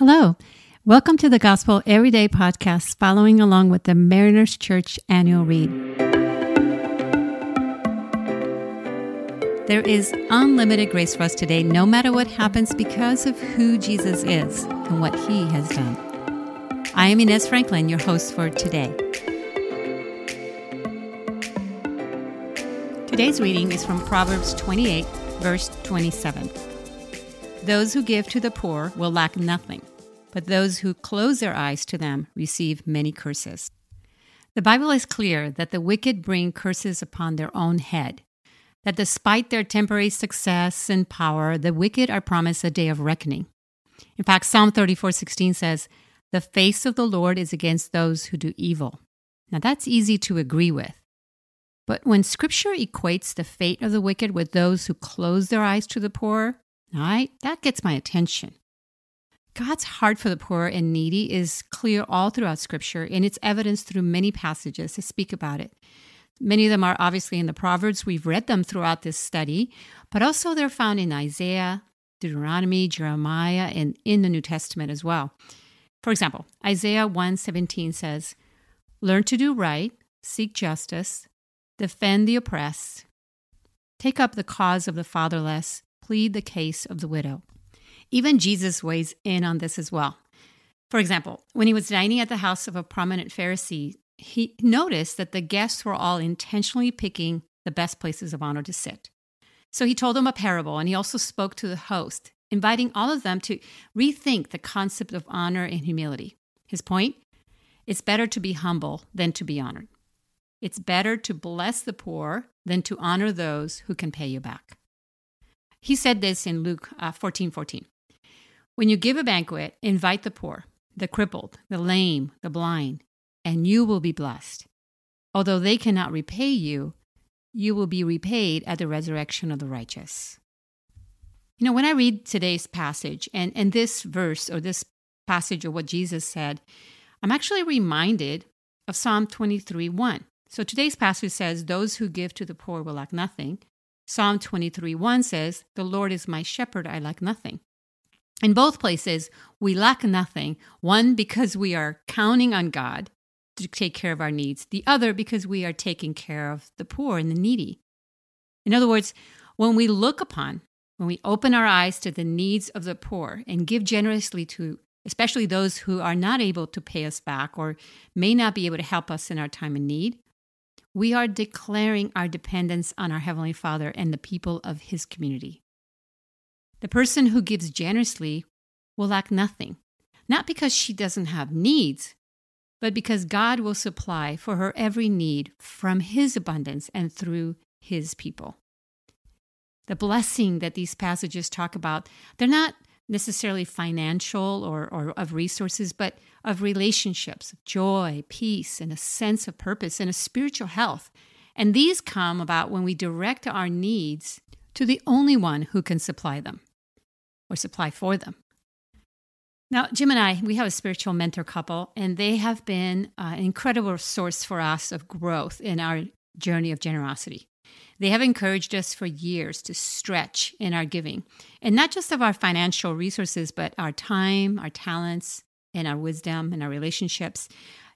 Hello, welcome to the Gospel Every Day Podcast, following along with the Mariner's Church annual read. There is unlimited grace for us today, no matter what happens, because of who Jesus is and what he has done. I am Inez Franklin, your host for today. Today's reading is from Proverbs 28, verse 27. Those who give to the poor will lack nothing, but those who close their eyes to them receive many curses. The Bible is clear that the wicked bring curses upon their own head, that despite their temporary success and power, the wicked are promised a day of reckoning. In fact, Psalm 34:16 says, "The face of the Lord is against those who do evil." Now that's easy to agree with. But when Scripture equates the fate of the wicked with those who close their eyes to the poor, that gets my attention. God's heart for the poor and needy is clear all throughout Scripture, and it's evidenced through many passages that speak about it. Many of them are obviously in the Proverbs. We've read them throughout this study, but also they're found in Isaiah, Deuteronomy, Jeremiah, and in the New Testament as well. For example, Isaiah 1:17 says, "Learn to do right, seek justice, defend the oppressed, take up the cause of the fatherless, plead the case of the widow." Even Jesus weighs in on this as well. For example, when he was dining at the house of a prominent Pharisee, he noticed that the guests were all intentionally picking the best places of honor to sit. So he told them a parable, and he also spoke to the host, inviting all of them to rethink the concept of honor and humility. His point? It's better to be humble than to be honored. It's better to bless the poor than to honor those who can pay you back. He said this in Luke 14:14. "When you give a banquet, invite the poor, the crippled, the lame, the blind, and you will be blessed. Although they cannot repay you, you will be repaid at the resurrection of the righteous." You know, when I read today's passage and this verse or this passage of what Jesus said, I'm actually reminded of Psalm 23:1. So today's passage says, "Those who give to the poor will lack nothing." Psalm 23:1 says, "The Lord is my shepherd, I lack nothing." In both places, we lack nothing. One, because we are counting on God to take care of our needs. The other, because we are taking care of the poor and the needy. In other words, when we open our eyes to the needs of the poor and give generously to, especially those who are not able to pay us back or may not be able to help us in our time of need, we are declaring our dependence on our Heavenly Father and the people of His community. The person who gives generously will lack nothing, not because she doesn't have needs, but because God will supply for her every need from His abundance and through His people. The blessing that these passages talk about, they're not necessarily financial or of resources, but of relationships, joy, peace, and a sense of purpose, and a spiritual health. And these come about when we direct our needs to the only one who can supply them, or supply for them. Now, Jim and I, we have a spiritual mentor couple, and they have been an incredible source for us of growth in our journey of generosity. They have encouraged us for years to stretch in our giving, and not just of our financial resources, but our time, our talents, and our wisdom, and our relationships.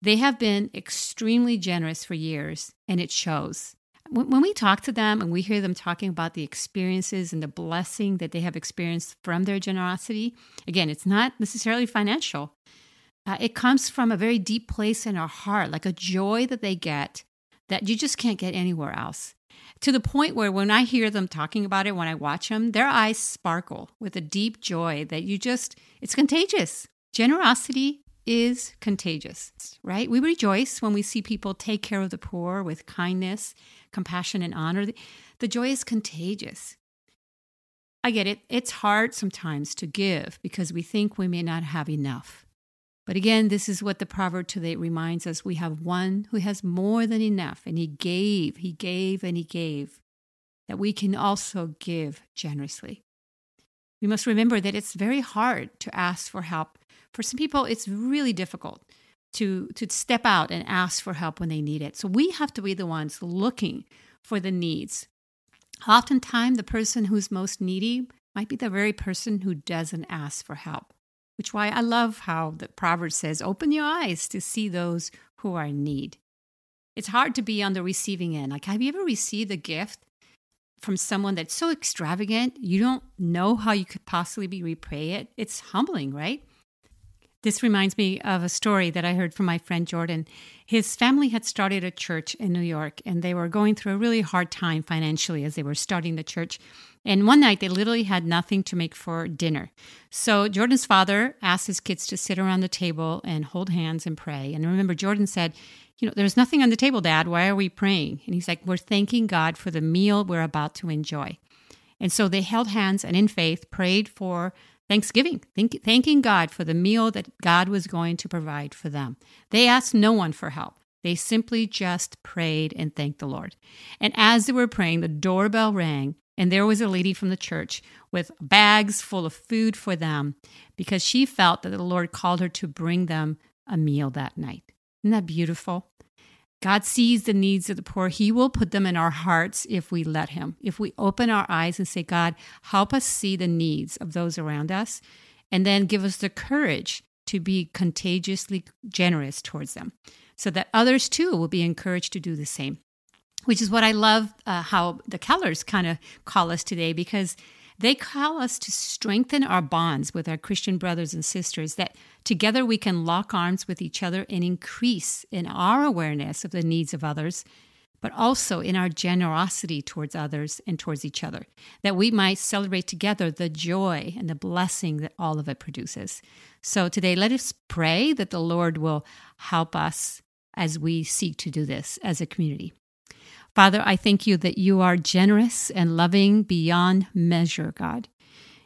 They have been extremely generous for years, and it shows. When we talk to them and we hear them talking about the experiences and the blessing that they have experienced from their generosity, again, it's not necessarily financial. It comes from a very deep place in our heart, like a joy that they get that you just can't get anywhere else. To the point where when I hear them talking about it, when I watch them, their eyes sparkle with a deep joy that it's contagious. Generosity is contagious, right? We rejoice when we see people take care of the poor with kindness, compassion, and honor. The joy is contagious. I get it. It's hard sometimes to give because we think we may not have enough. But again, this is what the proverb today reminds us. We have one who has more than enough, and he gave, that we can also give generously. We must remember that it's very hard to ask for help. For some people, it's really difficult to step out and ask for help when they need it. So we have to be the ones looking for the needs. Oftentimes, the person who's most needy might be the very person who doesn't ask for help. which is why I love how the proverb says, open your eyes to see those who are in need. It's hard to be on the receiving end. Like, have you ever received a gift from someone that's so extravagant, you don't know how you could possibly repay it? It's humbling, right? This reminds me of a story that I heard from my friend Jordan. His family had started a church in New York, and they were going through a really hard time financially as they were starting the church. And one night, they literally had nothing to make for dinner. So Jordan's father asked his kids to sit around the table and hold hands and pray. And I remember Jordan said, you know, there's nothing on the table, Dad. Why are we praying? And he's like, we're thanking God for the meal we're about to enjoy. And so they held hands and in faith prayed for Thanksgiving, thanking God for the meal that God was going to provide for them. They asked no one for help. They simply just prayed and thanked the Lord. And as they were praying, the doorbell rang, and there was a lady from the church with bags full of food for them because she felt that the Lord called her to bring them a meal that night. Isn't that beautiful? God sees the needs of the poor. He will put them in our hearts if we let him, if we open our eyes and say, God, help us see the needs of those around us, and then give us the courage to be contagiously generous towards them so that others too will be encouraged to do the same, which is what I love how the Kellers kind of call us today, because they call us to strengthen our bonds with our Christian brothers and sisters, that together we can lock arms with each other and increase in our awareness of the needs of others, but also in our generosity towards others and towards each other, that we might celebrate together the joy and the blessing that all of it produces. So today, let us pray that the Lord will help us as we seek to do this as a community. Father, I thank you that you are generous and loving beyond measure, God.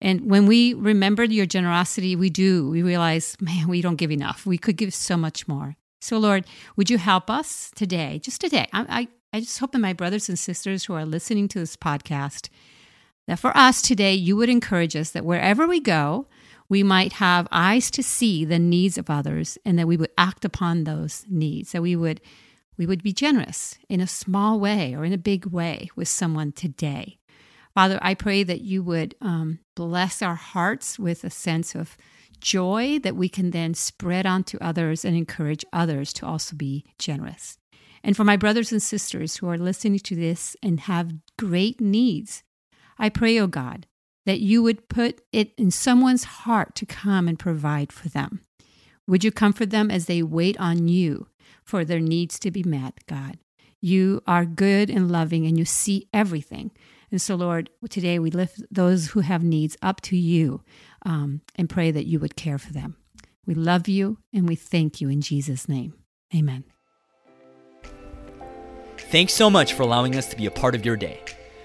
And when we remember your generosity, we realize, man, we don't give enough. We could give so much more. So Lord, would you help us today, just today? I just hope that my brothers and sisters who are listening to this podcast, that for us today, you would encourage us that wherever we go, we might have eyes to see the needs of others, and that we would act upon those needs, that we would be generous in a small way or in a big way with someone today. Father, I pray that you would bless our hearts with a sense of joy that we can then spread onto others and encourage others to also be generous. And for my brothers and sisters who are listening to this and have great needs, I pray, oh God, that you would put it in someone's heart to come and provide for them. Would you comfort them as they wait on you for their needs to be met, God? You are good and loving, and you see everything. And so, Lord, today we lift those who have needs up to you and pray that you would care for them. We love you, and we thank you in Jesus' name. Amen. Thanks so much for allowing us to be a part of your day.